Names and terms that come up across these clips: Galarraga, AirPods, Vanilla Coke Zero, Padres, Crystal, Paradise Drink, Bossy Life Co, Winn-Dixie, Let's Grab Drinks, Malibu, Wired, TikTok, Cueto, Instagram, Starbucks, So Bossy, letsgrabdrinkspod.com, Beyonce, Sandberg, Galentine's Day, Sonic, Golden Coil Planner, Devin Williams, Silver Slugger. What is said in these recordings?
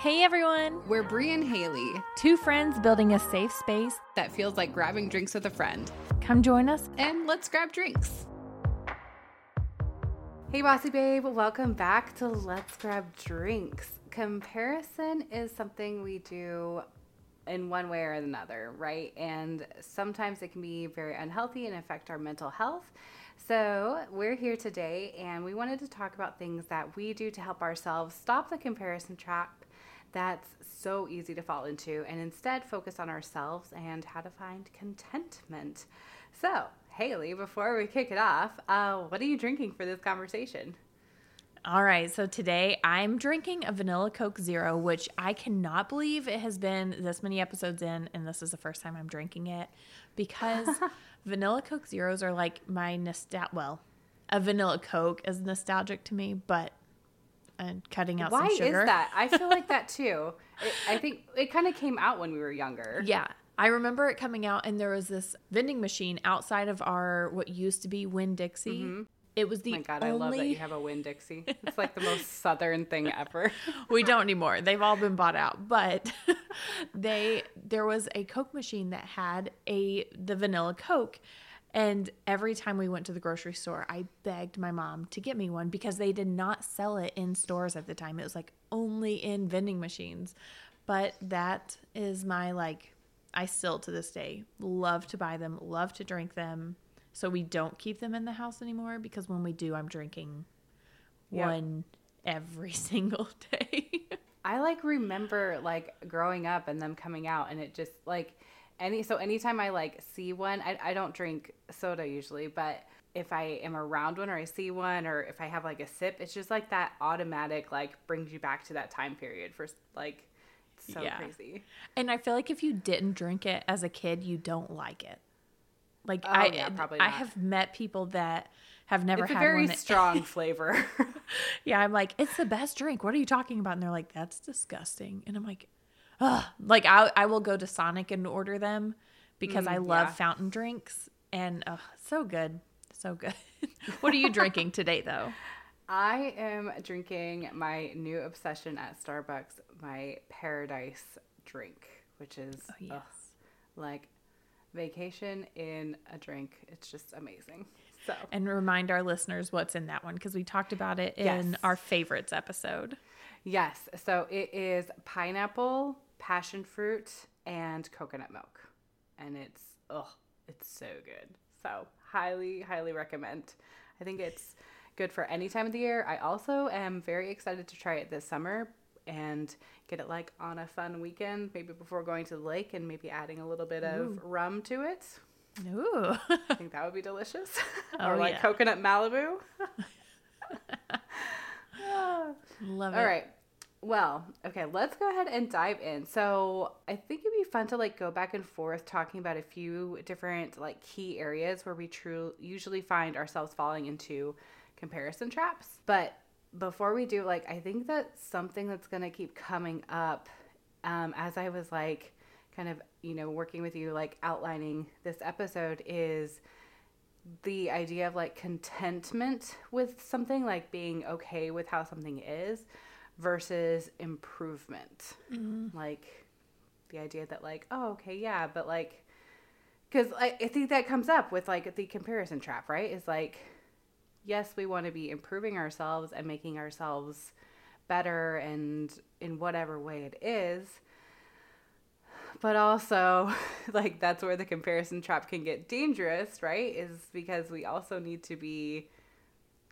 Hey everyone! We're Bree and Haley, two friends building a safe space that feels like grabbing drinks with a friend. Come join us and let's grab drinks. Hey Bossy Babe, welcome back to Let's Grab Drinks. Comparison is something we do in one way or another, right? And sometimes it can be very unhealthy and affect our mental health. So we're here today and we wanted to talk about things that we do to help ourselves stop the comparison trap that's so easy to fall into and instead focus on ourselves and how to find contentment. So Haley, before we kick it off, what are you drinking for this conversation? All right, so today I'm drinking a Vanilla Coke Zero, which I cannot believe it has been this many episodes in, and this is the first time I'm drinking it, because Vanilla Coke Zeros are like my a Vanilla Coke is nostalgic to me, but I'm cutting out some sugar. Why is that? I feel like that too. I think it kind of came out when we were younger. Yeah. I remember it coming out, and there was this vending machine outside of our, what used to be Winn-Dixie. Mm-hmm. It was the only... I love that you have a Winn-Dixie. It's like the most Southern thing ever. We don't anymore. They've all been bought out. But there was a Coke machine that had the Vanilla Coke. And every time we went to the grocery store, I begged my mom to get me one because they did not sell it in stores at the time. It was like only in vending machines. But that is my, I still to this day love to buy them, love to drink them. So we don't keep them in the house anymore because when we do, I'm drinking one every single day. I remember growing up and them coming out, and it just anytime I see one, I don't drink soda usually, but if I am around one or I see one or if I have a sip, it's just that automatic brings you back to that time period for it's so crazy. And I feel like if you didn't drink it as a kid, you don't like it. I have met people that have never had one. It's a very strong flavor. Yeah, I'm it's the best drink. What are you talking about? And they're like, that's disgusting. And I'm like, ugh. I will go to Sonic and order them because I love fountain drinks. And so good. So good. What are you drinking today, though? I am drinking my new obsession at Starbucks, my Paradise Drink, which is vacation in a drink. It's just amazing. So, and remind our listeners what's in that one because we talked about it in our favorites episode. Yes. So it is pineapple, passion fruit, and coconut milk. And it's so good. So highly, highly recommend. I think it's good for any time of the year. I also am very excited to try it this summer and get it on a fun weekend, maybe before going to the lake and maybe adding a little bit of rum to it. Ooh. I think that would be delicious. Oh, or coconut Malibu. Love it. All right. Well, okay, let's go ahead and dive in. So I think it'd be fun to go back and forth talking about a few different key areas where we usually find ourselves falling into comparison traps. But before we do, I think that's something that's going to keep coming up as I was working with you, outlining this episode is the idea of contentment with something, being okay with how something is versus improvement. Mm-hmm. The idea that because I think that comes up with the comparison trap, right? Is yes, we want to be improving ourselves and making ourselves better and in whatever way it is. But also, that's where the comparison trap can get dangerous, right? Is because we also need to be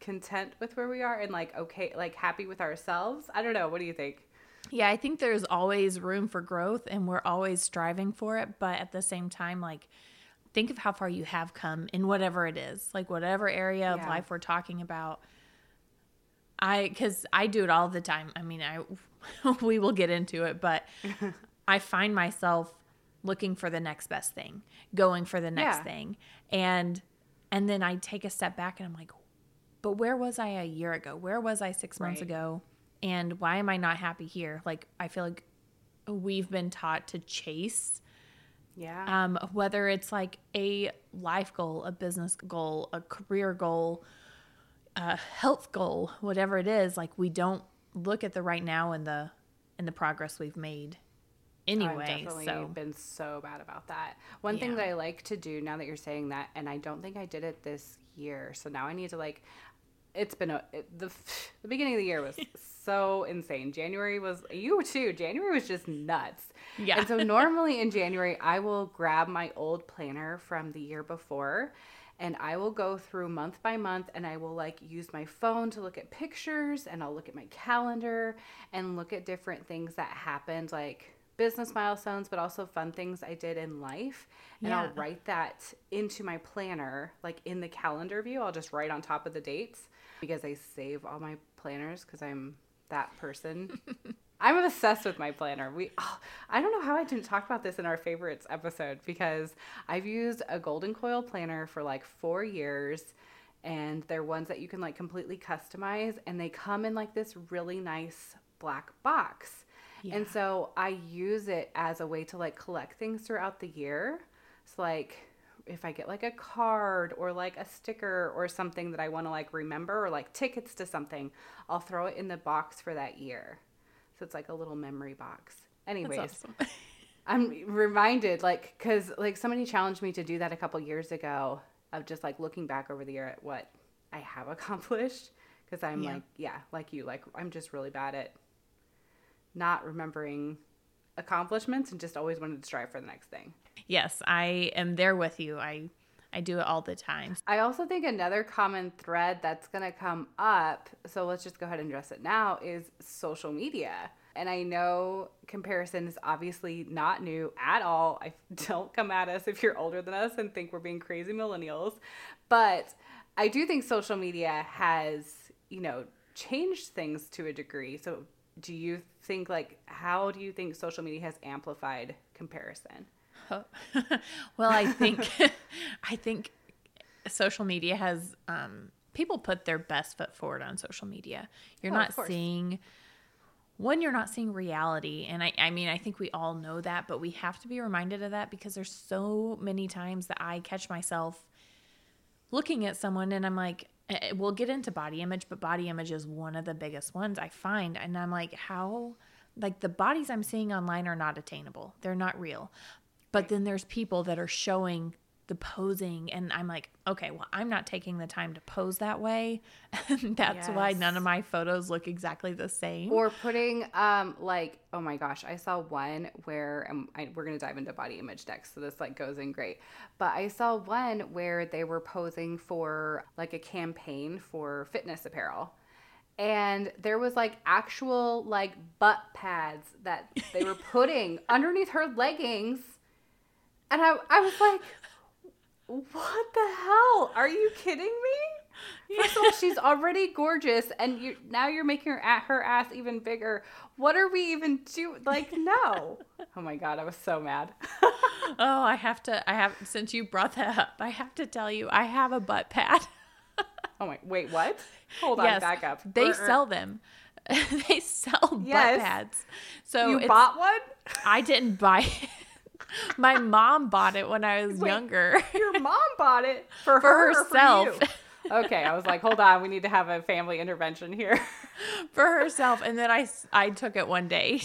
content with where we are and okay, happy with ourselves. I don't know. What do you think? Yeah, I think there's always room for growth and we're always striving for it. But at the same time, think of how far you have come in whatever it is, whatever area of life we're talking about. Because I do it all the time. I mean, we will get into it, but I find myself looking for the next best thing, going for the next thing. And then I take a step back and I'm but where was I a year ago? Where was I 6 months ago? And why am I not happy here? I feel like we've been taught to chase. Yeah. Whether it's a life goal, a business goal, a career goal, a health goal, whatever it is, we don't look at the right now and the and the progress we've made anyway. I've definitely been so bad about that. One thing that I like to do now that you're saying that, and I don't think I did it this year, so now I need to like, it's been the beginning of the year was so insane. January was just nuts. Yeah. And so normally in January, I will grab my old planner from the year before and I will go through month by month and I will like use my phone to look at pictures and I'll look at my calendar and look at different things that happened, like business milestones, but also fun things I did in life. And I'll write that into my planner, like in the calendar view. I'll just write on top of the dates because I save all my planners because I'm that person. I'm obsessed with my planner. I don't know how I didn't talk about this in our favorites episode because I've used a Golden Coil planner for like 4 years. And they're ones that you can like completely customize. And they come in like this really nice black box. Yeah. And so I use it as a way to like collect things throughout the year. So like if I get like a card or like a sticker or something that I want to like remember or like tickets to something, I'll throw it in the box for that year. So it's like a little memory box. Anyways, that's awesome. I'm reminded like, cause like somebody challenged me to do that a couple years ago of just like looking back over the year at what I have accomplished. Cause I'm I'm just really bad at not remembering accomplishments and just always wanted to strive for the next thing. Yes, I am there with you. I do it all the time. I also think another common thread that's going to come up, so let's just go ahead and address it now, is social media. And I know comparison is obviously not new at all. Don't come at us if you're older than us and think we're being crazy millennials. But I do think social media has, changed things to a degree. So do you think how do you think social media has amplified comparison? Well, I think social media has, people put their best foot forward on social media. You're not seeing reality. And I think we all know that, but we have to be reminded of that because there's so many times that I catch myself looking at someone and I'm like, we'll get into body image, but body image is one of the biggest ones I find. And I'm like, how, like the bodies I'm seeing online are not attainable. They're not real. But then there's people that are showing the posing and I'm like, okay, well, I'm not taking the time to pose that way. And that's why none of my photos look exactly the same. Or putting oh my gosh, I saw one where we're going to dive into body image next. So this goes in great. But I saw one where they were posing for a campaign for fitness apparel. And there was actual butt pads that they were putting underneath her leggings. And I was like, what the hell? Are you kidding me? First of all, she's already gorgeous, and now you're making her ass even bigger. What are we even doing? No. Oh my God, I was so mad. Since you brought that up, I have to tell you, I have a butt pad. Oh my, wait, what? Hold on, back up. They sell them. They sell butt pads. So you bought one? I didn't buy it. My mom bought it when I was younger. Your mom bought it for herself. For okay, I was like, hold on, we need to have a family intervention here. For herself, and then I took it one day.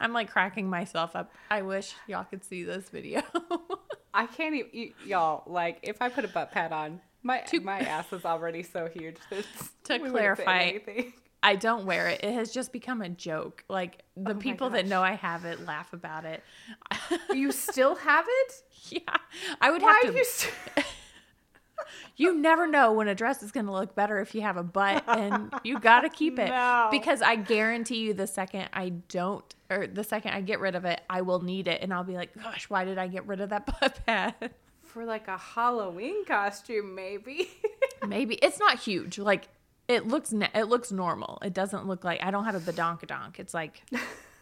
I'm cracking myself up. I wish y'all could see this video. I can't even, y'all. If I put a butt pad on, my ass is already so huge. To clarify, I don't wear it. It has just become a joke. The people that know I have it laugh about it. You still have it? Yeah. I would have to. You never know when a dress is going to look better if you have a butt, and you got to keep it. No. Because I guarantee you the second I get rid of it, I will need it. And I'll be like, gosh, why did I get rid of that butt pad? For a Halloween costume, maybe. Maybe. It's not huge. It looks normal. It doesn't look I don't have a badonkadonk. It's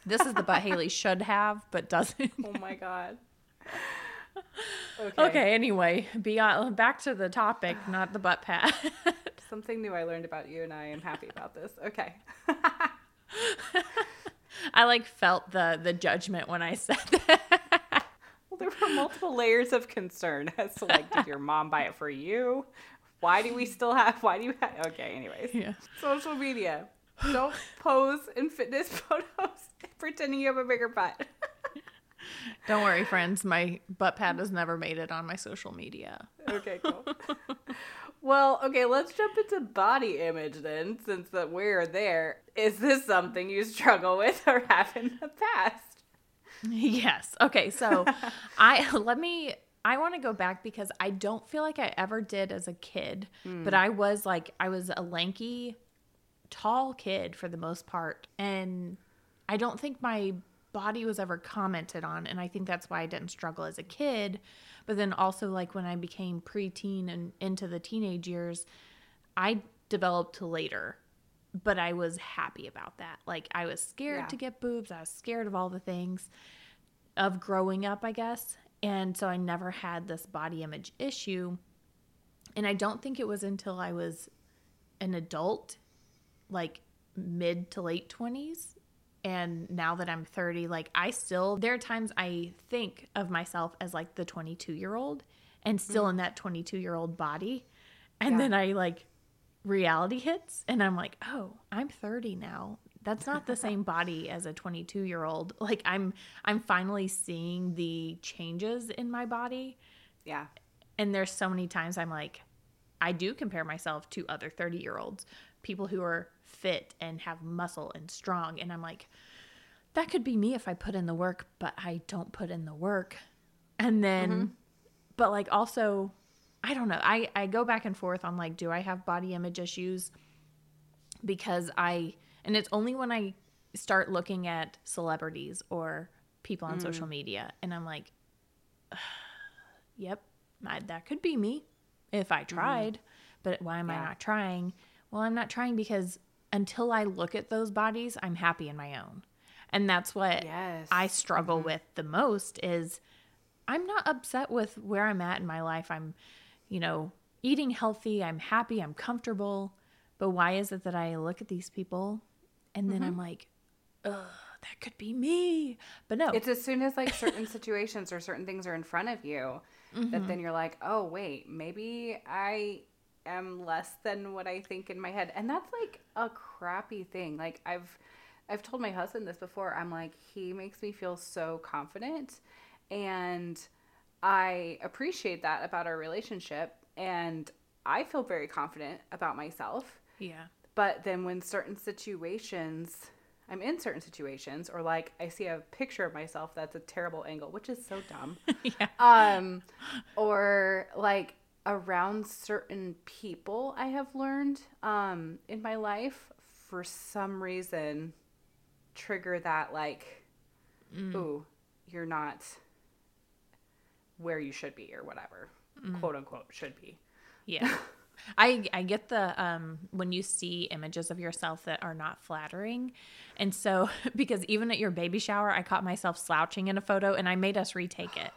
this is the butt Haley should have, but doesn't. Oh my God. Okay. Anyway, back to the topic, not the butt pad. Something new I learned about you, and I am happy about this. Okay. I felt the judgment when I said that. Well, there were multiple layers of concern as to did your mom buy it for you? Why do you have? Okay, anyways. Yeah. Social media. Don't pose in fitness photos pretending you have a bigger butt. Don't worry, friends. My butt pad has never made it on my social media. Okay, cool. Well, okay, let's jump into body image then, since that we're there. Is this something you struggle with or have in the past? Yes. Okay, so I want to go back because I don't feel like I ever did as a kid, but I was a lanky, tall kid for the most part, and I don't think my body was ever commented on, and I think that's why I didn't struggle as a kid. But then also, like, when I became preteen and into the teenage years, I developed later, but I was happy about that. Like, I was scared to get boobs. I was scared of all the things of growing up, I guess. And so I never had this body image issue. And I don't think it was until I was an adult, like mid to late 20s. And now that I'm 30, like, there are times I think of myself as like the 22-year-old and still in that 22-year-old body. And then I like reality hits and I'm like, oh, I'm 30 now. That's not the same body as a 22-year-old. Like, I'm finally seeing the changes in my body. Yeah. And there's so many times I'm like, I do compare myself to other 30-year-olds, people who are fit and have muscle and strong, and I'm like, that could be me if I put in the work, but I don't put in the work. And then but like, also, I don't know, I go back and forth on like, do I have body image issues? Because and it's only when I start looking at celebrities or people on social media and I'm like, yep, that could be me if I tried, but why am I not trying? Well, I'm not trying because until I look at those bodies, I'm happy in my own. And that's what I struggle with the most is I'm not upset with where I'm at in my life. I'm, eating healthy. I'm happy. I'm comfortable. But why is it that I look at these people and then I'm like, ugh, that could be me. But no. It's as soon as like certain situations or certain things are in front of you that then you're like, oh, wait, maybe I am less than what I think in my head. And that's like a crappy thing. Like, I've told my husband this before. I'm like, he makes me feel so confident, and I appreciate that about our relationship, and I feel very confident about myself. Yeah. But then when I'm in certain situations, or like I see a picture of myself that's a terrible angle, which is so dumb. Or like around certain people, I have learned in my life, for some reason, trigger that like, ooh, you're not where you should be, or whatever, quote unquote, should be. Yeah. I get the when you see images of yourself that are not flattering. And so, because even at your baby shower, I caught myself slouching in a photo, and I made us retake it.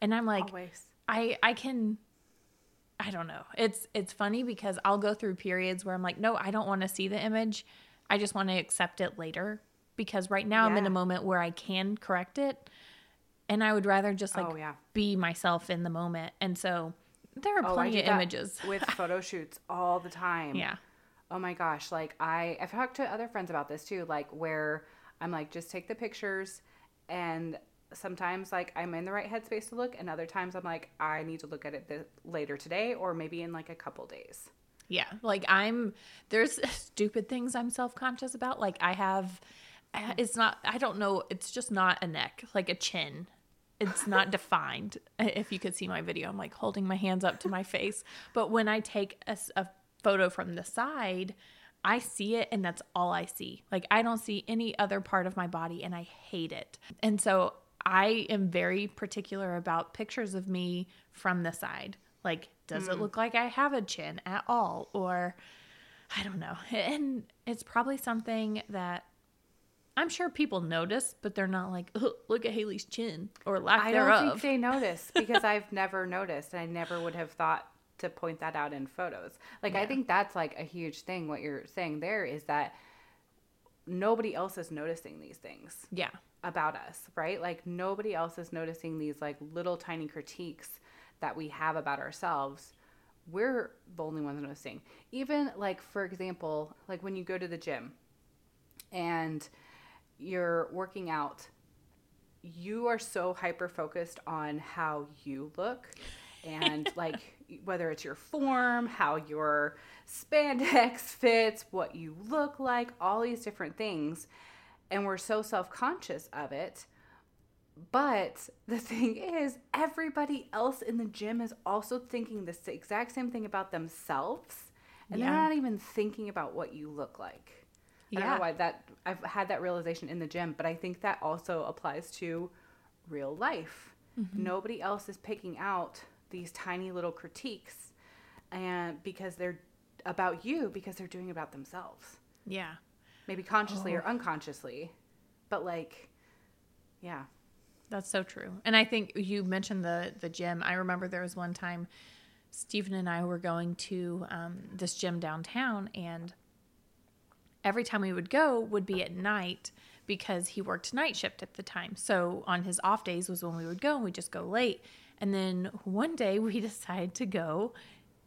And I'm like, always. I don't know. It's funny because I'll go through periods where I'm like, no, I don't want to see the image. I just want to accept it later, because right now I'm in a moment where I can correct it, and I would rather just like be myself in the moment. And so there are plenty of images with photo shoots all the time. Yeah. Oh my gosh. Like I've talked to other friends about this too, like where I'm like, just take the pictures, and sometimes like I'm in the right headspace to look, and other times I'm like, I need to look at it later today, or maybe in like a couple days. Yeah. Like there's stupid things I'm self-conscious about. Like I don't know. It's just not a neck, like a chin. It's not defined. If you could see my video, I'm like holding my hands up to my face. But when I take a photo from the side, I see it, and that's all I see. Like I don't see any other part of my body, and I hate it. And so I am very particular about pictures of me from the side. Like, does it look like I have a chin at all? Or I don't know. And it's probably something that I'm sure people notice, but they're not like, oh, look at Haley's chin, or lack thereof. I don't think they notice, because I've never noticed, and I never would have thought to point that out in photos. Like, I think that's like a huge thing. What you're saying there is that nobody else is noticing these things. Yeah. About us, right? Like nobody else is noticing these like little tiny critiques that we have about ourselves. We're the only ones noticing. Even like, for example, like when you go to the gym, and you're working out, you are so hyper-focused on how you look and like whether it's your form, how your spandex fits, what you look like, all these different things. And we're so self-conscious of it. But the thing is, everybody else in the gym is also thinking the exact same thing about themselves. And they're not even thinking about what you look like. I don't know why I've had that realization in the gym, but I think that also applies to real life. Mm-hmm. Nobody else is picking out these tiny little critiques and because they're about you, because they're doing about themselves. Yeah. Maybe consciously or unconsciously, but like, yeah. That's so true. And I think you mentioned the gym. I remember there was one time Stephen and I were going to this gym downtown, and every time we would go would be at night because he worked night shift at the time. So on his off days was when we would go, and we'd just go late. And then one day we decided to go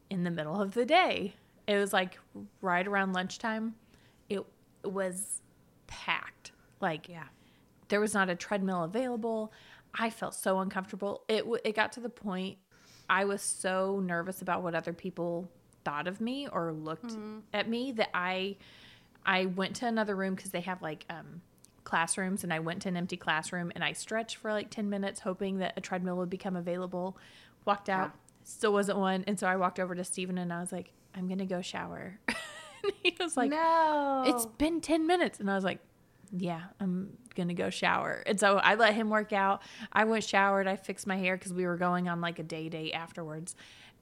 in the middle of the day. It was like right around lunchtime. It was packed. Like, yeah. There was not a treadmill available. I felt so uncomfortable. It got to the point I was so nervous about what other people thought of me or looked at me that I went to another room because they have like classrooms, and I went to an empty classroom and I stretched for like 10 minutes hoping that a treadmill would become available. Walked out, still wasn't one. And so I walked over to Steven and I was like, I'm going to go shower. And he was like, no, it's been 10 minutes. And I was like, yeah, I'm going to go shower. And so I let him work out. I went showered. I fixed my hair because we were going on like a day date afterwards.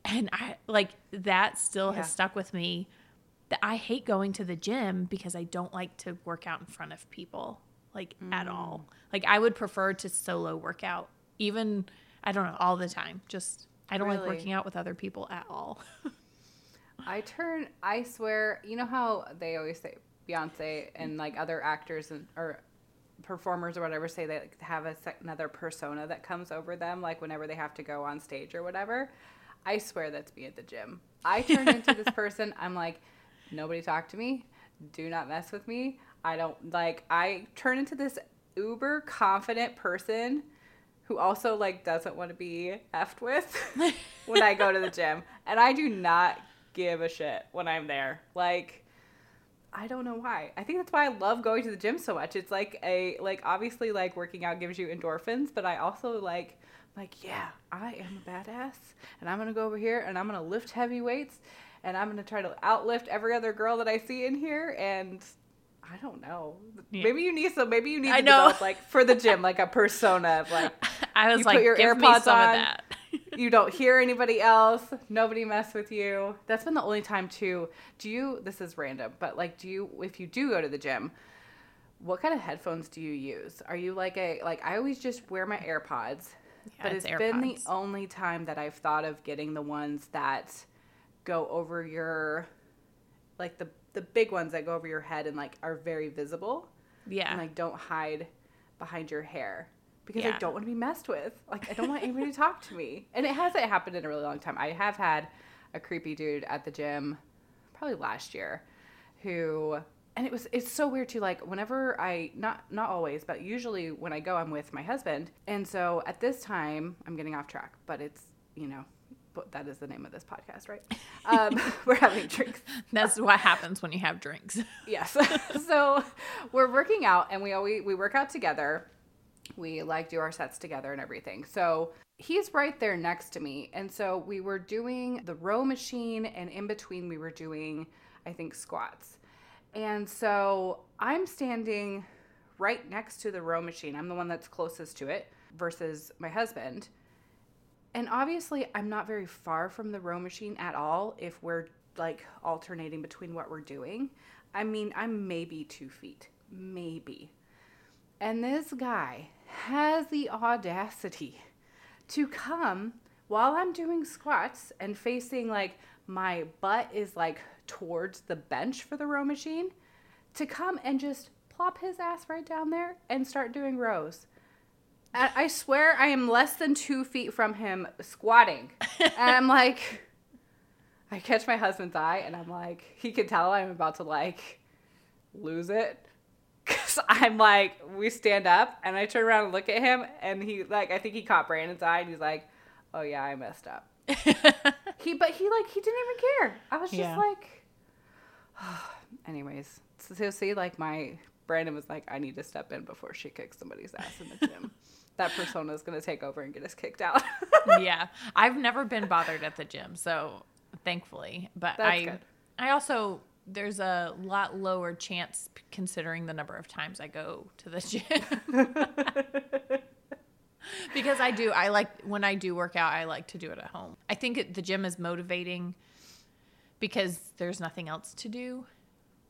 And I like that still has stuck with me, that I hate going to the gym because I don't like to work out in front of people like at all. Like I would prefer to solo work out, even, I don't know, all the time. Just I don't like working out with other people at all. I swear, you know how they always say, Beyonce and like other actors and or performers or whatever say they like have another persona that comes over them like whenever they have to go on stage or whatever. I swear that's me at the gym. I turn into this person. I'm like, nobody talk to me. Do not mess with me. I turn into this uber confident person who also like doesn't want to be effed with when I go to the gym. And I do not give a shit when I'm there. Like, I don't know why. I think that's why I love going to the gym so much. It's like obviously like working out gives you endorphins, but I also like, yeah, I am a badass and I'm going to go over here and I'm going to lift heavy weights and I'm going to try to outlift every other girl that I see in here. And I don't know. Yeah. Maybe you need to develop, like for the gym, like a persona of like, I was you like, put your give AirPods me some on, of that. You don't hear anybody else. Nobody mess with you. That's been the only time too. This is random, but like, if you do go to the gym, what kind of headphones do you use? Are you like I always just wear my AirPods, but it's been the only time that I've thought of getting the ones that go over your, like the big ones that go over your head and like are very visible. Yeah. And like don't hide behind your hair. Because I don't want to be messed with. Like, I don't want anybody to talk to me. And it hasn't happened in a really long time. I have had a creepy dude at the gym probably last year and it's so weird too. Like whenever not always, but usually when I go, I'm with my husband. And so at this time I'm getting off track, but it's, you know, but that is the name of this podcast, right? We're having drinks. That's what happens when you have drinks. Yes. So we're working out and we work out together. We like do our sets together and everything. So he's right there next to me. And so we were doing the row machine, and in between we were doing, I think, squats. And so I'm standing right next to the row machine. I'm the one that's closest to it versus my husband. And obviously I'm not very far from the row machine at all if we're like alternating between what we're doing. I mean, I'm maybe 2 feet, maybe. And this guy has the audacity to come while I'm doing squats and facing like my butt is like towards the bench for the row machine, to come and just plop his ass right down there and start doing rows. I swear I am less than 2 feet from him squatting. And I'm like, I catch my husband's eye and I'm like, he can tell I'm about to like lose it. I'm like, we stand up, and I turn around and look at him, and he, like, I think he caught Brandon's eye, and he's like, oh, yeah, I messed up. He didn't even care. I was just like, oh. Anyways, so see, like, Brandon was like, I need to step in before she kicks somebody's ass in the gym. That persona is going to take over and get us kicked out. Yeah. I've never been bothered at the gym, so thankfully. But That's good. I also, there's a lot lower chance considering the number of times I go to the gym. Because when I do work out, I like to do it at home. I think the gym is motivating because there's nothing else to do.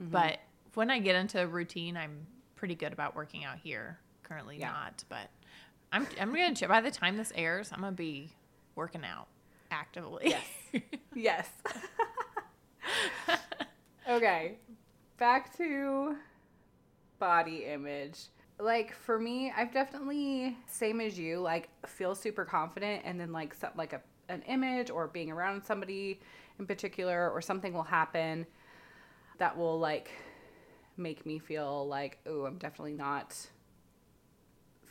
Mm-hmm. But when I get into a routine, I'm pretty good about working out here. Currently not, but... I'm going to, by the time this airs, I'm going to be working out actively. Yes. Okay. Back to body image. Like, for me, I've definitely, same as you, like, feel super confident, and then, like, an image or being around somebody in particular or something will happen that will, like, make me feel like, oh, I'm definitely not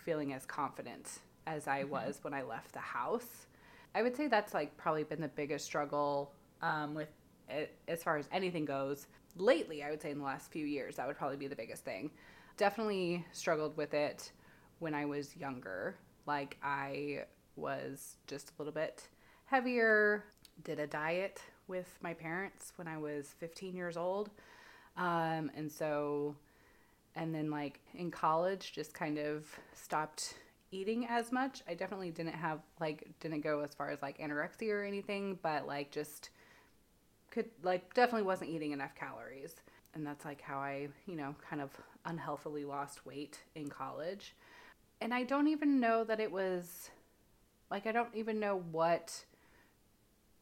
feeling as confident as I was when I left the house. I would say that's like probably been the biggest struggle with it, as far as anything goes. Lately, I would say in the last few years, that would probably be the biggest thing. Definitely struggled with it when I was younger. Like, I was just a little bit heavier, did a diet with my parents when I was 15 years old. And then, like, in college, just kind of stopped eating as much. I definitely didn't go as far as, like, anorexia or anything, but, like, just definitely wasn't eating enough calories. And that's, like, how I, you know, kind of unhealthily lost weight in college. And I don't even know that it was, like, I don't even know what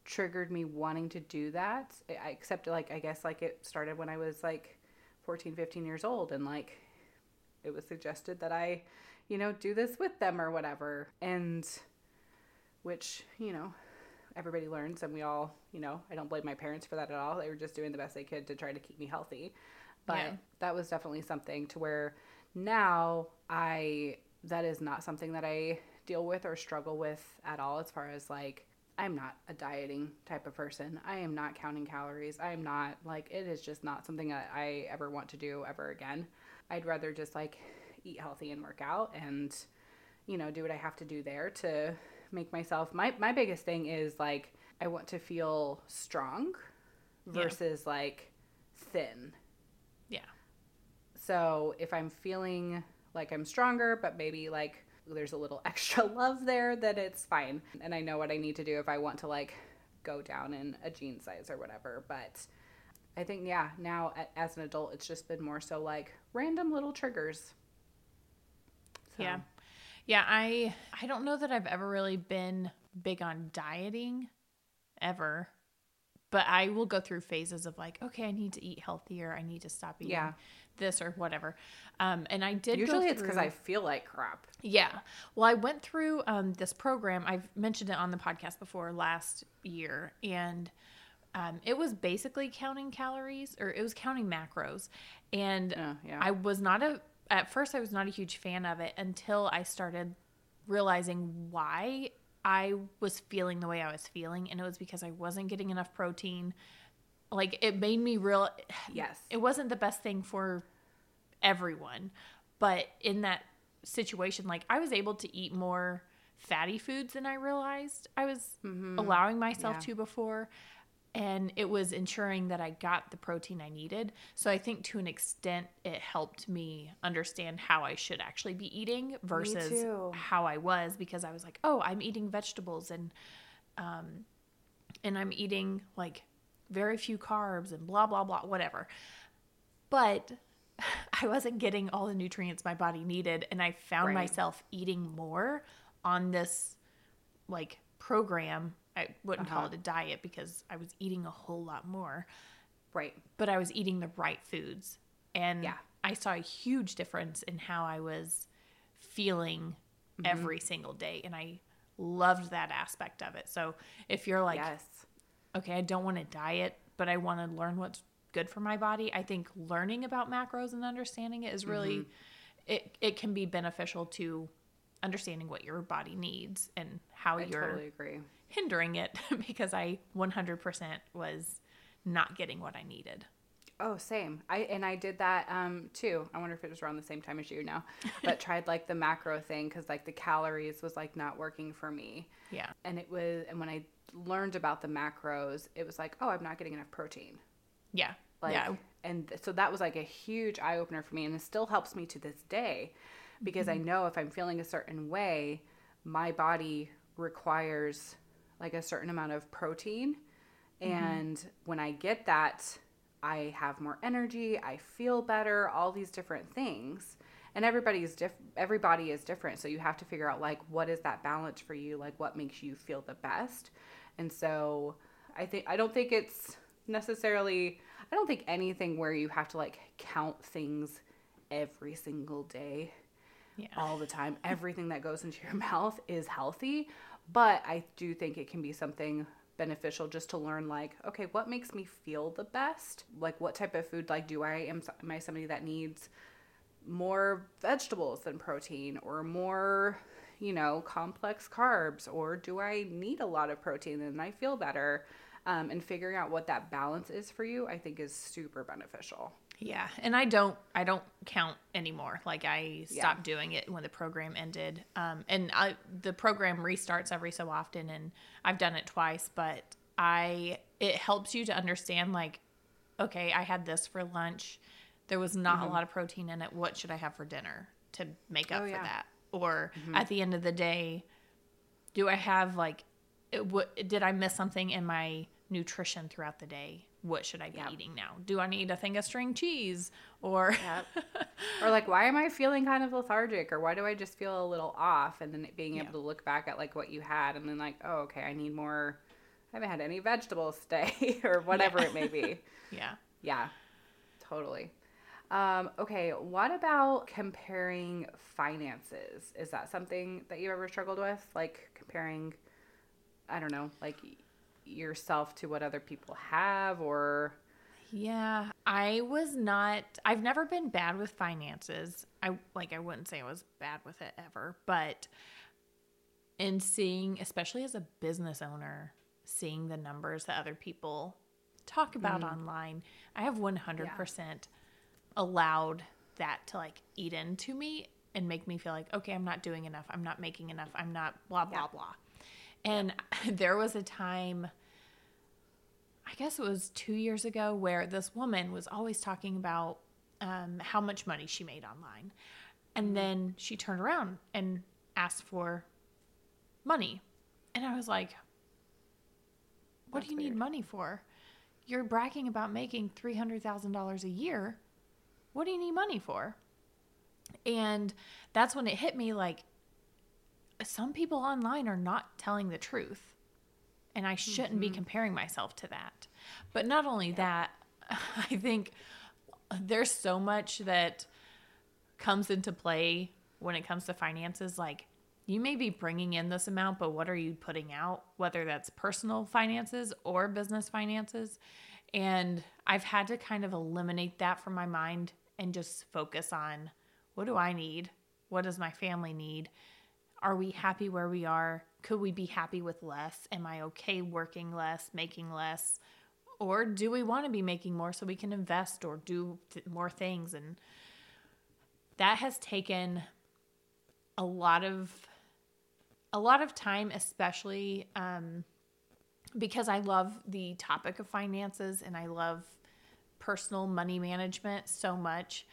triggered me wanting to do that. Except, like, I guess, like, it started when I was, like, 14, 15 years old, and like it was suggested that I, you know, do this with them or whatever, and which, you know, everybody learns, and we all, you know, I don't blame my parents for that at all. They were just doing the best they could to try to keep me healthy, but that was definitely something to where now that is not something that I deal with or struggle with at all, as far as like, I'm not a dieting type of person. I am not counting calories. I am not, like, it is just not something that I ever want to do ever again. I'd rather just, like, eat healthy and work out and, you know, do what I have to do there to make myself. My biggest thing is, like, I want to feel strong versus, like, thin. Yeah. So if I'm feeling like I'm stronger, but maybe, like, there's a little extra love there, that it's fine. And I know what I need to do if I want to, like, go down in a jean size or whatever. But I think, now as an adult, it's just been more so like random little triggers. So. Yeah. Yeah. I don't know that I've ever really been big on dieting ever, but I will go through phases of like, okay, I need to eat healthier. I need to stop eating this or whatever. And I did usually it's because I feel like crap. Yeah. Well, I went through this program. I've mentioned it on the podcast before last year. And it was basically counting calories, or it was counting macros. And I was not at first I was not a huge fan of it until I started realizing why I was feeling the way I was feeling, and it was because I wasn't getting enough protein. Like, it made me real. Yes. It wasn't the best thing for everyone, but in that situation, like, I was able to eat more fatty foods than I realized I was allowing myself to before, and it was ensuring that I got the protein I needed. So I think to an extent it helped me understand how I should actually be eating versus how I was, because I was like, oh, I'm eating vegetables and I'm eating like very few carbs and blah, blah, blah, whatever. But I wasn't getting all the nutrients my body needed, and I found myself eating more on this like program. I wouldn't call it a diet because I was eating a whole lot more. Right. But I was eating the right foods. And I saw a huge difference in how I was feeling every single day. And I loved that aspect of it. So if you're like, okay, I don't want to diet, but I want to learn what's good for my body. I think learning about macros and understanding it is really, it can be beneficial to understanding what your body needs and how you're totally agree. Hindering it, because I 100% was not getting what I needed. Oh, same. I did that too. I wonder if it was around the same time as you now, but tried like the macro thing because like the calories was like not working for me. Yeah. And when I learned about the macros, it was like, oh, I'm not getting enough protein. Yeah. Like, yeah. And so that was like a huge eye opener for me, and it still helps me to this day, because I know if I'm feeling a certain way, my body requires like a certain amount of protein, and when I get that, I have more energy, I feel better, all these different things. And everybody is different, so you have to figure out like what is that balance for you, like what makes you feel the best. And so I don't think anything where you have to like count things every single day, all the time, everything that goes into your mouth is healthy, but I do think it can be something beneficial just to learn like, okay, what makes me feel the best? Like what type of food, like am I somebody that needs more vegetables than protein, or more, complex carbs, or do I need a lot of protein and I feel better? And figuring out what that balance is for you, I think is super beneficial. Yeah. And I don't count anymore. Like I stopped doing it when the program ended. And the program restarts every so often, and I've done it twice, but it helps you to understand like, okay, I had this for lunch. There was not a lot of protein in it. What should I have for dinner to make up for that? Or at the end of the day, do I have like, did I miss something in my nutrition throughout the day? What should I be eating now? Do I need a thing of string cheese? Or or like, why am I feeling kind of lethargic? Or why do I just feel a little off? And then being able to look back at like what you had and then like, oh, okay, I need more. I haven't had any vegetables today or whatever it may be. Yeah. Yeah, totally. Okay. What about comparing finances? Is that something that you've ever struggled with? Like comparing, I don't know, like yourself to what other people have, or I've never been bad with finances. I wouldn't say I was bad with it ever, but in seeing, especially as a business owner, seeing the numbers that other people talk about online, I have 100% allowed that to like eat into me and make me feel like, okay, I'm not doing enough, I'm not making enough, I'm not blah blah blah. And there was a time, I guess it was 2 years ago, where this woman was always talking about how much money she made online. And then she turned around and asked for money. And I was like, what do you need money for? You're bragging about making $300,000 a year. What do you need money for? And that's when it hit me like, some people online are not telling the truth, and I shouldn't be comparing myself to that. But not only that, I think there's so much that comes into play when it comes to finances. Like you may be bringing in this amount, but what are you putting out? Whether that's personal finances or business finances. And I've had to kind of eliminate that from my mind and just focus on, what do I need? What does my family need? Are we happy where we are? Could we be happy with less? Am I okay working less, making less? Or do we want to be making more so we can invest or do more things? And that has taken a lot of time, especially because I love the topic of finances and I love personal money management so much.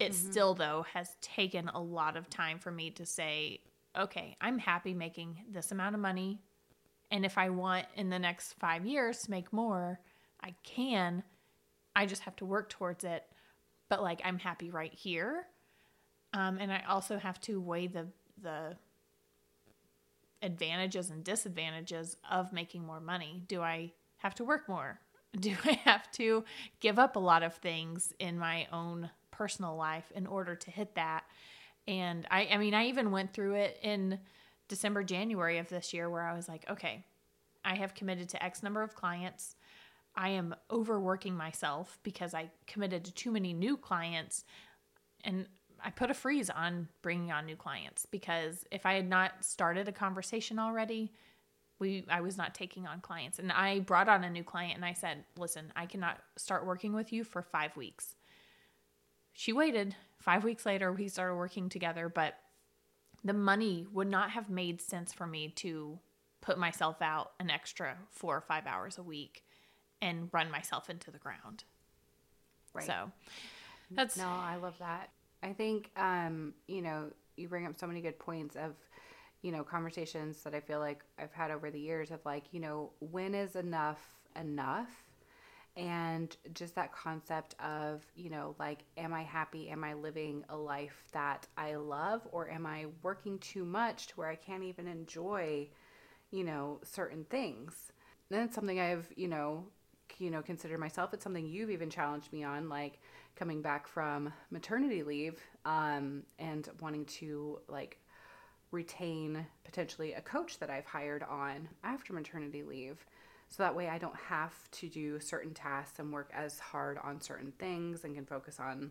It still, though, has taken a lot of time for me to say, okay, I'm happy making this amount of money. And if I want in the next 5 years to make more, I can. I just have to work towards it. But like, I'm happy right here. And I also have to weigh the advantages and disadvantages of making more money. Do I have to work more? Do I have to give up a lot of things in my own personal life in order to hit that? And I even went through it in December, January of this year, where I was like, okay, I have committed to X number of clients. I am overworking myself because I committed to too many new clients, and I put a freeze on bringing on new clients because if I had not started a conversation already, I was not taking on clients. And I brought on a new client and I said, listen, I cannot start working with you for 5 weeks. She waited. 5 weeks later, we started working together, but the money would not have made sense for me to put myself out an extra 4 or 5 hours a week and run myself into the ground. Right. So that's... No, I love that. I think, you know, you bring up so many good points of, you know, conversations that I feel like I've had over the years of like, you know, when is enough? And just that concept of, you know, like, am I happy? Am I living a life that I love? Or am I working too much to where I can't even enjoy, you know, certain things? And that's something I've, you know, considered myself. It's something you've even challenged me on, like coming back from maternity leave, and wanting to like retain potentially a coach that I've hired on after maternity leave. So that way I don't have to do certain tasks and work as hard on certain things and can focus on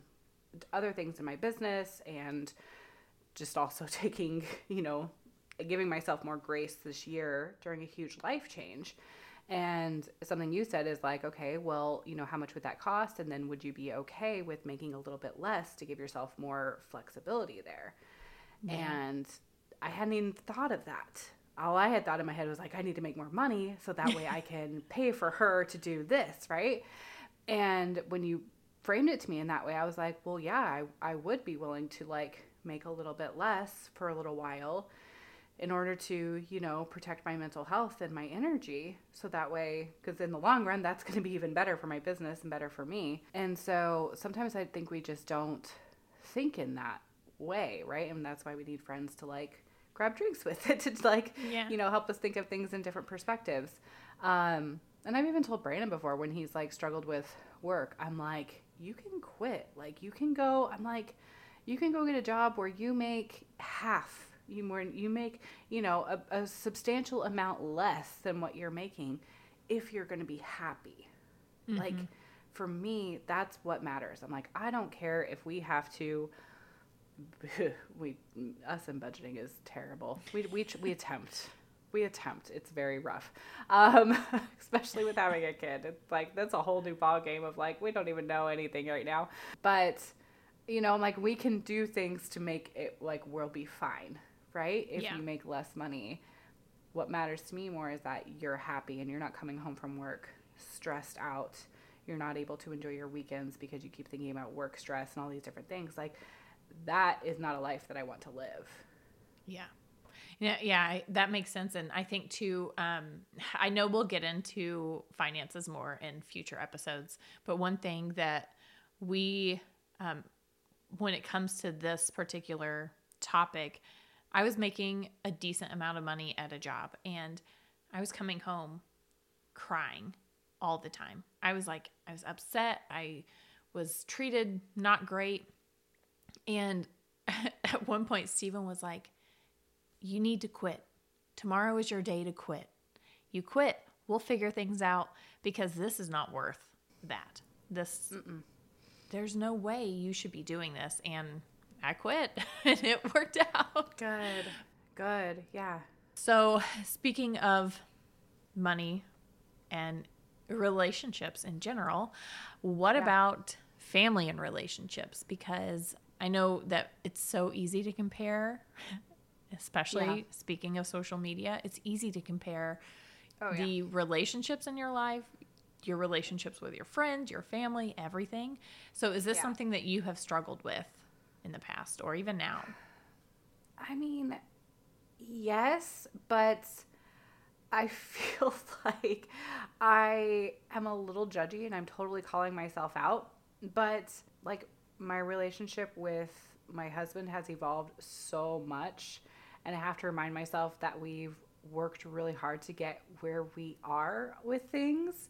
other things in my business and just also taking, you know, giving myself more grace this year during a huge life change. And something you said is like, okay, well, you know, how much would that cost? And then would you be okay with making a little bit less to give yourself more flexibility there? Yeah. And I hadn't even thought of that. All I had thought in my head was like, I need to make more money so that way I can pay for her to do this, right? And when you framed it to me in that way, I was like, well, yeah, I would be willing to like make a little bit less for a little while in order to, you know, protect my mental health and my energy. So that way, because in the long run, that's going to be even better for my business and better for me. And so sometimes I think we just don't think in that way, right? And that's why we need friends to like grab drinks with it to like, yeah, you know, help us think of things in different perspectives. And I've even told Brandon before when he's like struggled with work, I'm like, you can quit. Like you can go, I'm like, you can go get a job where you make half, you make, you know, a substantial amount less than what you're making if you're going to be happy. Mm-hmm. Like for me, that's what matters. I'm like, I don't care if we have to, us in budgeting is terrible. We attempt. It's very rough. Especially with having a kid. It's like, that's a whole new ball game of like, we don't even know anything right now, but you know, I'm like, we can do things to make it like, we'll be fine. Right. If you make less money, what matters to me more is that you're happy and you're not coming home from work stressed out. You're not able to enjoy your weekends because you keep thinking about work stress and all these different things. Like, that is not a life that I want to live. Yeah. Yeah, that makes sense. And I think too, I know we'll get into finances more in future episodes, but one thing that we, when it comes to this particular topic, I was making a decent amount of money at a job and I was coming home crying all the time. I was upset. I was treated not great. And at one point, Stephen was like, you need to quit. Tomorrow is your day to quit. You quit. We'll figure things out because this is not worth that. There's no way you should be doing this. And I quit and it worked out. Good. Yeah. So speaking of money and relationships in general, what about family and relationships? Because I know that it's so easy to compare, especially speaking of social media, it's easy to compare the relationships in your life, your relationships with your friends, your family, everything. So is this something that you have struggled with in the past or even now? I mean, yes, but I feel like I am a little judgy and I'm totally calling myself out, but like, my relationship with my husband has evolved so much, and I have to remind myself that we've worked really hard to get where we are with things.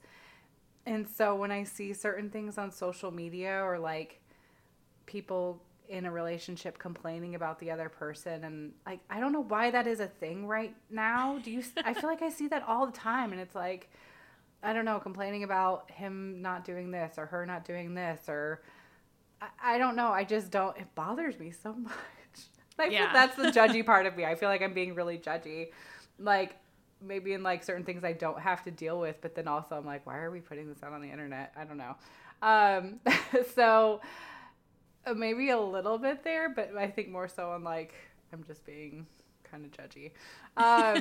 And so when I see certain things on social media or like people in a relationship complaining about the other person, and like, I don't know why that is a thing right now. I feel like I see that all the time, and it's like, I don't know, complaining about him not doing this or her not doing this, or I don't know. I just don't. It bothers me so much. I feel that's the judgy part of me. I feel like I'm being really judgy. Like, maybe in like certain things I don't have to deal with, but then also I'm like, why are we putting this out on the internet? I don't know. So maybe a little bit there, but I think more so on like, I'm just being kind of judgy. I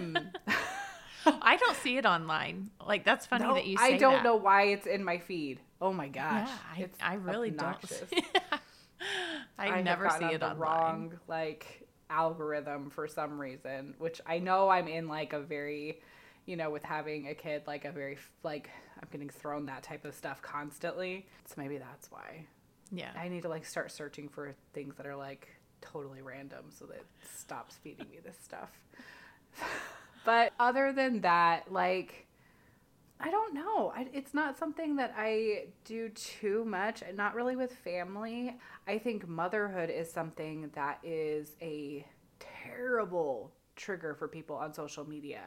don't see it online. Like, that's funny that you say that. I don't know why it's in my feed. Oh my gosh. Yeah, I really obnoxious. Don't. I never see it online. Wrong, like, algorithm for some reason, which I know I'm in like a very, you know, with having a kid, like a very, like, I'm getting thrown that type of stuff constantly. So maybe that's why. Yeah. I need to like start searching for things that are like totally random so that it stops feeding me this stuff. But other than that, like, I don't know. It's not something that I do too much, not really with family. I think motherhood is something that is a terrible trigger for people on social media.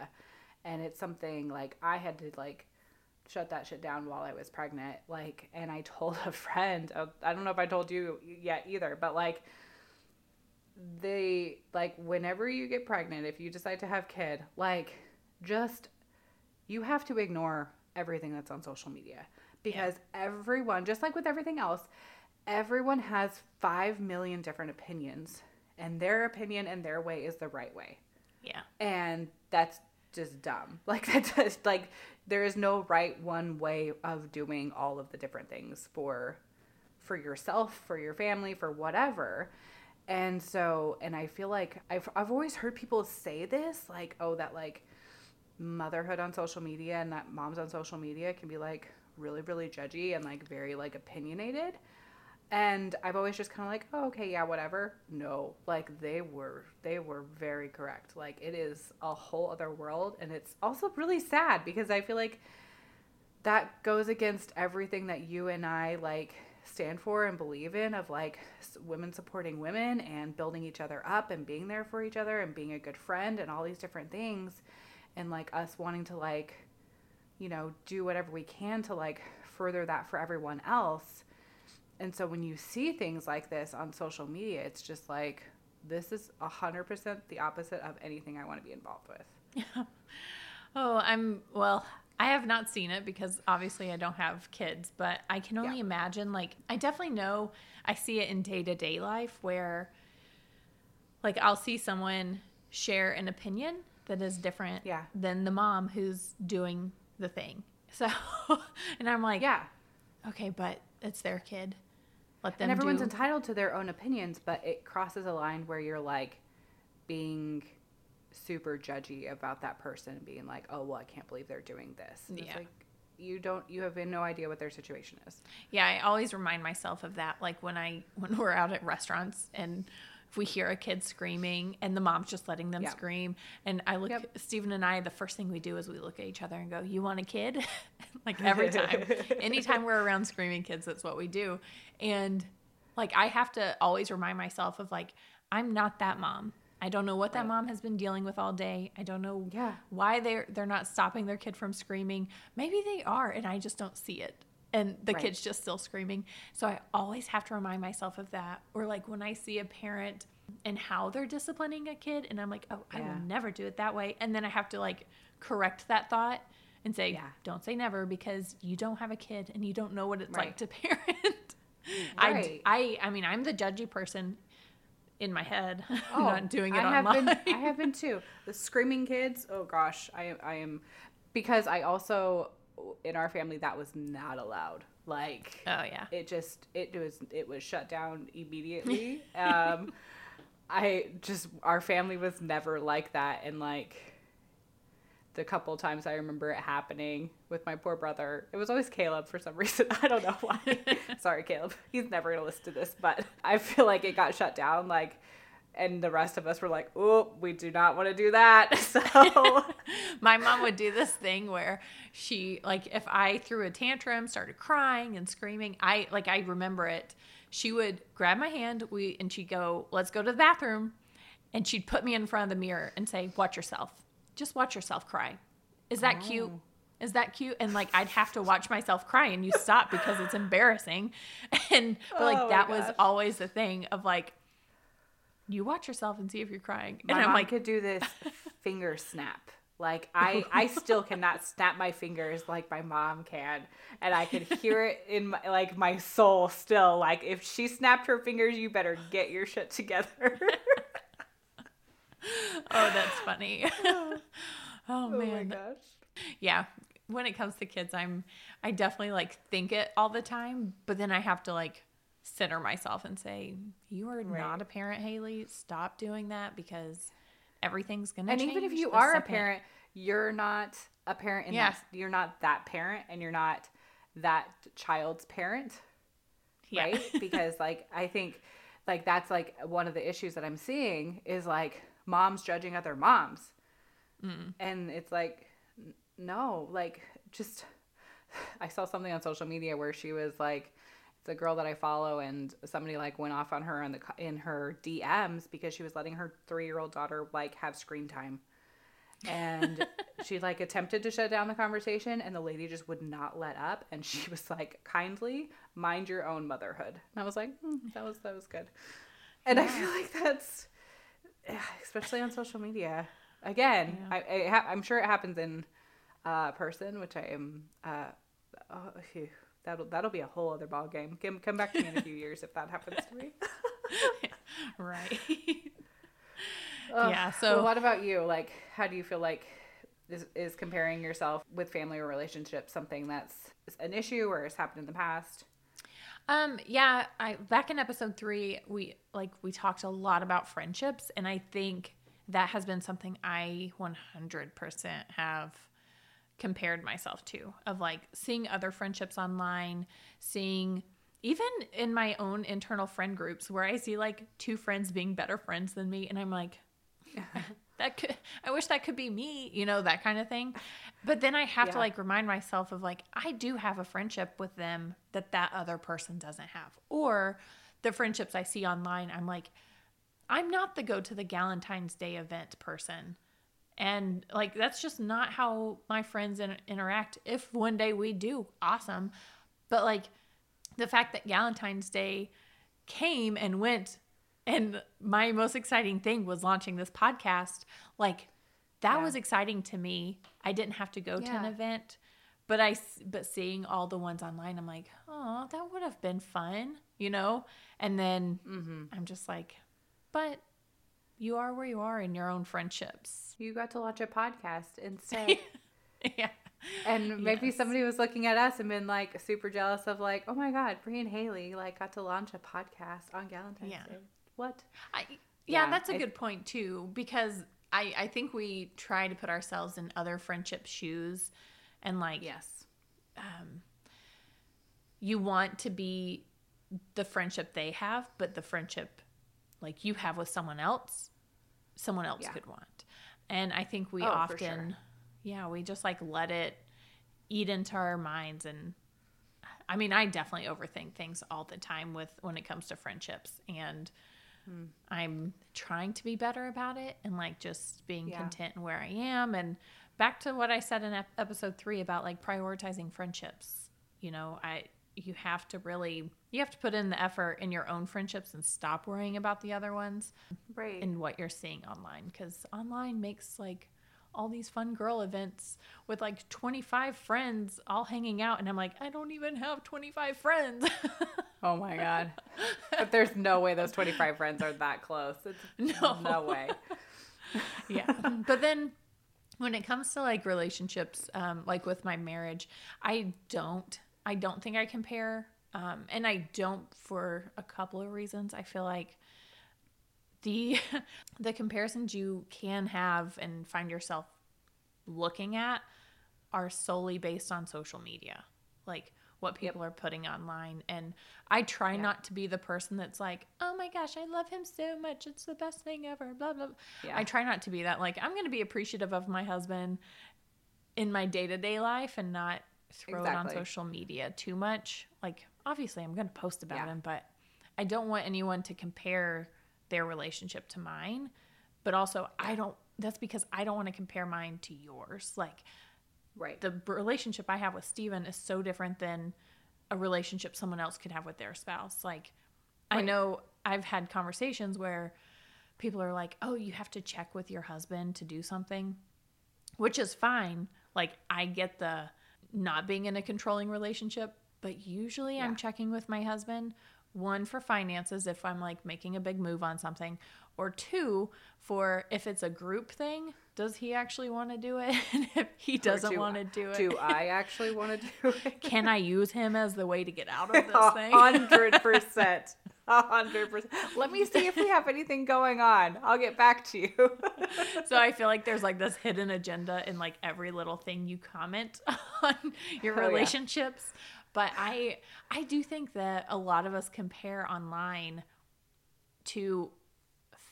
And it's something like I had to like shut that shit down while I was pregnant. Like, and I told a friend, I don't know if I told you yet either, but like, they, like, whenever you get pregnant, if you decide to have kid, like, just, you have to ignore everything that's on social media, because everyone, just like with everything else, everyone has 5 million different opinions, and their opinion and their way is the right way. Yeah. And that's just dumb. Like, that's just like, there is no right one way of doing all of the different things for yourself, for your family, for whatever. And so, and I feel like I've always heard people say this, like, oh, that like motherhood on social media and that moms on social media can be like really, really judgy and like very like opinionated. And I've always just kind of like, oh, okay, yeah, whatever. No, like they were very correct. Like, it is a whole other world. And it's also really sad because I feel like that goes against everything that you and I like stand for and believe in, of like women supporting women and building each other up and being there for each other and being a good friend and all these different things, and like us wanting to like, you know, do whatever we can to like further that for everyone else. And so when you see things like this on social media, it's just like, this is 100% the opposite of anything I want to be involved with. I have not seen it because obviously I don't have kids, but I can only imagine, like, I definitely know I see it in day-to-day life where, like, I'll see someone share an opinion that is different than the mom who's doing the thing. So, and I'm like, okay, but it's their kid. Let them do. And everyone's entitled to their own opinions, but it crosses a line where you're, like, being super judgy about that person, being like, oh, well, I can't believe they're doing this. And it's like, you have no idea what their situation is. Yeah. I always remind myself of that. Like when we're out at restaurants and if we hear a kid screaming and the mom's just letting them scream. And I look, Stephen and I, the first thing we do is we look at each other and go, you want a kid? Like every time, anytime we're around screaming kids, that's what we do. And like, I have to always remind myself of like, I'm not that mom. I don't know what that mom has been dealing with all day. I don't know why they're not stopping their kid from screaming. Maybe they are, and I just don't see it. And the kid's just still screaming. So I always have to remind myself of that. Or like when I see a parent and how they're disciplining a kid, and I'm like, oh, I will never do it that way. And then I have to like correct that thought and say, don't say never, because you don't have a kid and you don't know what it's like to parent. Right. I mean, I'm the judgy person in my head. Not doing it online. I have been too. The screaming kids. Oh gosh. I am, because I also, in our family, that was not allowed. Like, it was shut down immediately. Our family was never like that. And like the couple times I remember it happening with my poor brother, it was always Caleb for some reason. I don't know why. Sorry, Caleb. He's never going to listen to this, but I feel like it got shut down. Like, and the rest of us were like, oh, we do not want to do that. So my mom would do this thing where she, like, if I threw a tantrum, started crying and screaming, I remember it. She would grab my hand and she'd go, let's go to the bathroom. And she'd put me in front of the mirror and say, watch yourself. Just watch yourself cry. Is that cute? Is that cute? And like, I'd have to watch myself cry and you stop because it's embarrassing. And but like, oh that was always the thing of like, you watch yourself and see if you're crying. And I'm like, I could do this finger snap. Like I still cannot snap my fingers like my mom can. And I could hear it in my, like my soul still. Like if she snapped her fingers, you better get your shit together. Oh, that's funny. Oh man. Oh my gosh. Yeah. When it comes to kids, I definitely like think it all the time, but then I have to like center myself and say, you are not a parent, Haley. Stop doing that because everything's going to change. And even if you are a parent, you're not a parent. And you're not that parent and you're not that child's parent. Yeah. Right. Because like, I think like, that's like one of the issues that I'm seeing is like moms judging other moms. Mm. And it's like, no, like just, I saw something on social media where she was like, it's a girl that I follow and somebody like went off on her in her DMs because she was letting her 3-year-old daughter like have screen time. And she like attempted to shut down the conversation and the lady just would not let up. And she was like, kindly mind your own motherhood. And I was like, that was good. And I feel like that's, especially on social media. Again, I'm sure it happens in person, which I am. That'll be a whole other ball game. Come back to me in a few years if that happens to me. Right. Yeah. So, well, what about you? Like, how do you feel like is comparing yourself with family or relationships something that's an issue or has happened in the past? Yeah. Back in episode 3, we talked a lot about friendships, and I think that has been something I 100% have compared myself to, of like seeing other friendships online, seeing even in my own internal friend groups where I see like 2 friends being better friends than me. And I'm like, I wish that could be me, you know, that kind of thing. But then I have to like remind myself of like, I do have a friendship with them that other person doesn't have, or the friendships I see online. I'm like, I'm not the go to the Galentine's Day event person. And like, that's just not how my friends interact. If one day we do, awesome. But like the fact that Galentine's Day came and went and my most exciting thing was launching this podcast, like that was exciting to me. I didn't have to go to an event, but seeing all the ones online, I'm like, oh, that would have been fun, you know? And then I'm just like, but you are where you are in your own friendships. You got to launch a podcast instead. Yeah. And maybe somebody was looking at us and been like super jealous of like, oh my God, Bree and Haley like got to launch a podcast on Galentine's Day. What? That's a good point too, because I think we try to put ourselves in other friendship shoes and like, you want to be the friendship they have, but the friendship like you have with someone else could want. And I think we often, we just like let it eat into our minds. And I mean, I definitely overthink things all the time when it comes to friendships, and I'm trying to be better about it and like just being content in where I am. And back to what I said in episode 3 about like prioritizing friendships, you know, you have to put in the effort in your own friendships and stop worrying about the other ones and what you're seeing online. Because online makes like all these fun girl events with like 25 friends all hanging out. And I'm like, I don't even have 25 friends. Oh my God. But there's no way those 25 friends are that close. No way. Yeah. But then when it comes to like relationships, like with my marriage, I don't think I compare, and I don't for a couple of reasons. I feel like the comparisons you can have and find yourself looking at are solely based on social media, like what people are putting online. And I try not to be the person that's like, oh my gosh, I love him so much. It's the best thing ever, blah, blah. Yeah. I try not to be that. Like, I'm going to be appreciative of my husband in my day-to-day life and not throw it on social media too much. Like, obviously I'm going to post about him, but I don't want anyone to compare their relationship to mine. But also that's because I don't want to compare mine to yours. Like Right. The relationship I have with Steven is so different than a relationship someone else could have with their spouse. Like, right. I know I've had conversations where people are like, oh, you have to check with your husband to do something, which is fine. Like, I get the not being in a controlling relationship, but usually I'm checking with my husband, one, for finances if I'm like making a big move on something, or two, for if it's a group thing, does he actually want to do it? And if he doesn't want to do it. Do I actually want to do it? Can I use him as the way to get out of this thing? 100%. 100%. Let me see if we have anything going on. I'll get back to you. So I feel like there's like this hidden agenda in like every little thing you comment on your relationships. Yeah. But I do think that a lot of us compare online to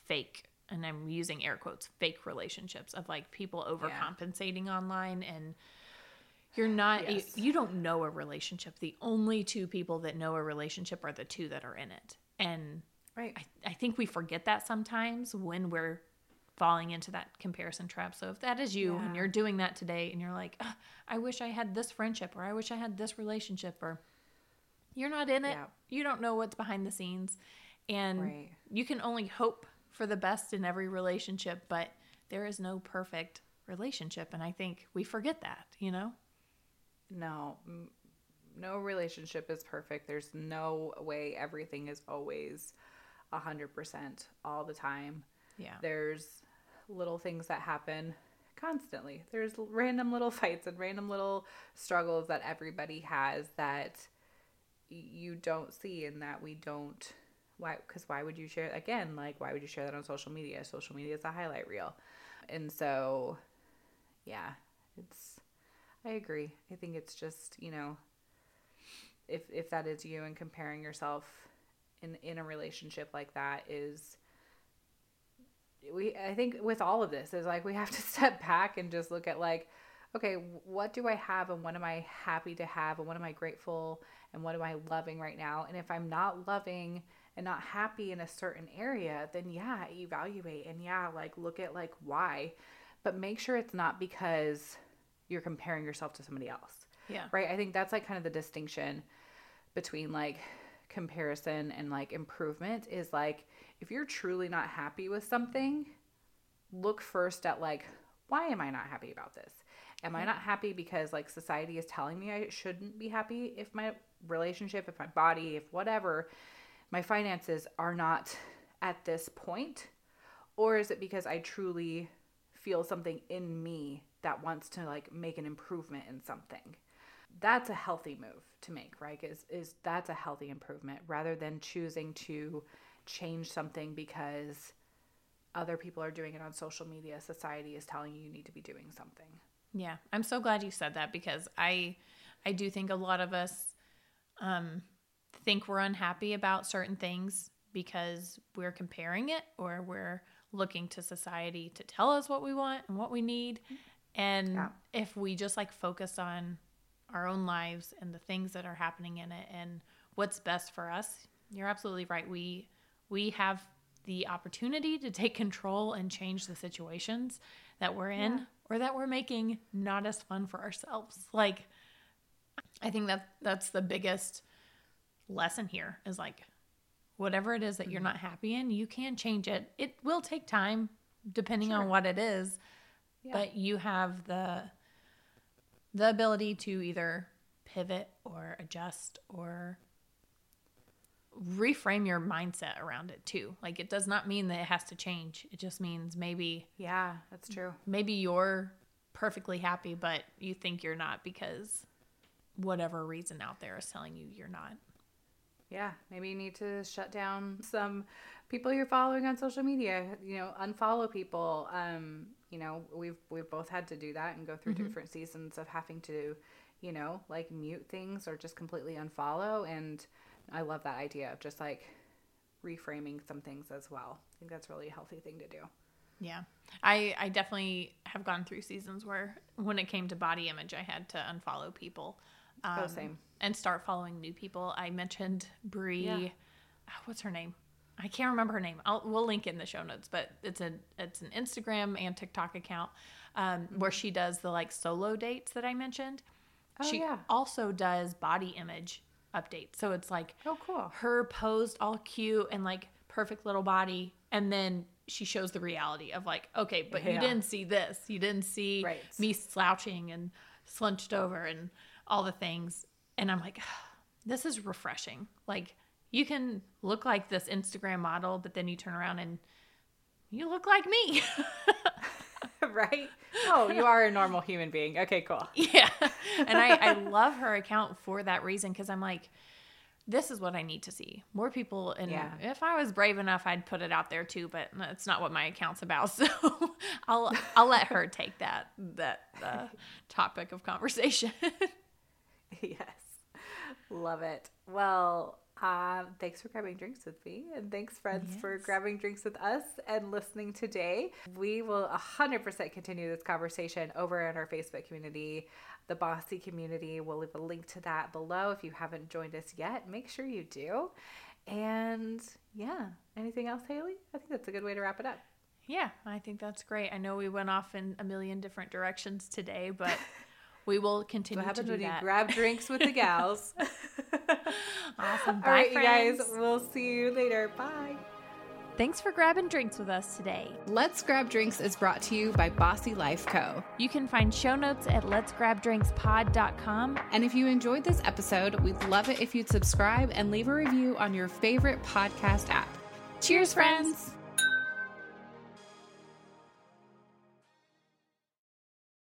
fake, and I'm using air quotes, fake relationships of like people overcompensating online, and you're not, you don't know a relationship. The only two people that know a relationship are the two that are in it. And I think we forget that sometimes when we're falling into that comparison trap. So if that is you and you're doing that today and you're like, oh, I wish I had this friendship, or I wish I had this relationship, or you're not in it. Yeah. You don't know what's behind the scenes, and you can only hope for the best in every relationship, but there is no perfect relationship. And I think we forget that, you know? No relationship is perfect. There's no way everything is always 100% all the time. Yeah. There's little things that happen constantly. There's random little fights and random little struggles that everybody has that you don't see, and that we don't. Why? Because why would you share, again, like, why would you share that on social media? Social media is a highlight reel. And so, yeah, I agree. I think it's just, you know, if that is you, and comparing yourself in a relationship like that is, I think with all of this is like, we have to step back and just look at like, okay, what do I have, and what am I happy to have, and what am I grateful, and what am I loving right now? And if I'm not loving and not happy in a certain area, then evaluate, and like look at like why, but make sure it's not because you're comparing yourself to somebody else. Yeah. Right. I think that's like kind of the distinction between like comparison and like improvement is like, if you're truly not happy with something, look first at like, why am I not happy about this? Am I not happy because like society is telling me I shouldn't be happy if my relationship, if my body, if whatever, my finances are not at this point? Or is it because I truly feel something in me that wants to like make an improvement in something? That's a healthy move to make, right? Is that's a healthy improvement, rather than choosing to change something because other people are doing it on social media. Society is telling you you need to be doing something. Yeah. I'm so glad you said that, because I do think a lot of us think we're unhappy about certain things because we're comparing it, or we're looking to society to tell us what we want and what we need. And if we just like focus on our own lives and the things that are happening in it and what's best for us, you're absolutely right. We have the opportunity to take control and change the situations that we're in or that we're making not as fun for ourselves. Like, I think that's the biggest lesson here is like, whatever it is that you're not happy in, you can change it. It will take time depending on what it is, but you have the ability to either pivot or adjust or reframe your mindset around it too. Like, it does not mean that it has to change. It just means maybe that's true. Maybe you're perfectly happy, but you think you're not because whatever reason out there is telling you you're not. Yeah, maybe you need to shut down some people you're following on social media, you know, unfollow people. You know, we've both had to do that and go through different seasons of having to, you know, like mute things or just completely unfollow. And I love that idea of just like reframing some things as well. I think that's really a healthy thing to do. Yeah. I definitely have gone through seasons where when it came to body image, I had to unfollow people. Same. And start following new people. I mentioned Bree. What's her name? I can't remember her name. We'll link in the show notes, but it's an Instagram and TikTok account where she does the like solo dates that I mentioned. Oh, she also does body image updates. So it's like her posed all cute and like perfect little body, and then she shows the reality of like, okay, but you didn't see this. You didn't see me slouching and slunched over and all the things. And I'm like, this is refreshing. Like, you can look like this Instagram model, but then you turn around and you look like me. Right? Oh, you are a normal human being. Okay, cool. Yeah. And I love her account for that reason, because I'm like, this is what I need to see. More people. And if I was brave enough, I'd put it out there too, but it's not what my account's about. So I'll let her take that topic of conversation. Yes. Love it. Well, thanks for grabbing drinks with me, and thanks friends for grabbing drinks with us and listening today. We will 100% continue this conversation over in our Facebook community, the Bossy community. We'll leave a link to that below. If you haven't joined us yet, make sure you do. And anything else, Haley? I think that's a good way to wrap it up. Yeah, I think that's great. I know we went off in a million different directions today, but we will continue to do that. You grab drinks with the gals. Awesome. Bye, all right, friends. You guys. We'll see you later. Bye. Thanks for grabbing drinks with us today. Let's Grab Drinks is brought to you by Bossy Life Co. You can find show notes at letsgrabdrinkspod.com. And if you enjoyed this episode, we'd love it if you'd subscribe and leave a review on your favorite podcast app. Cheers, friends.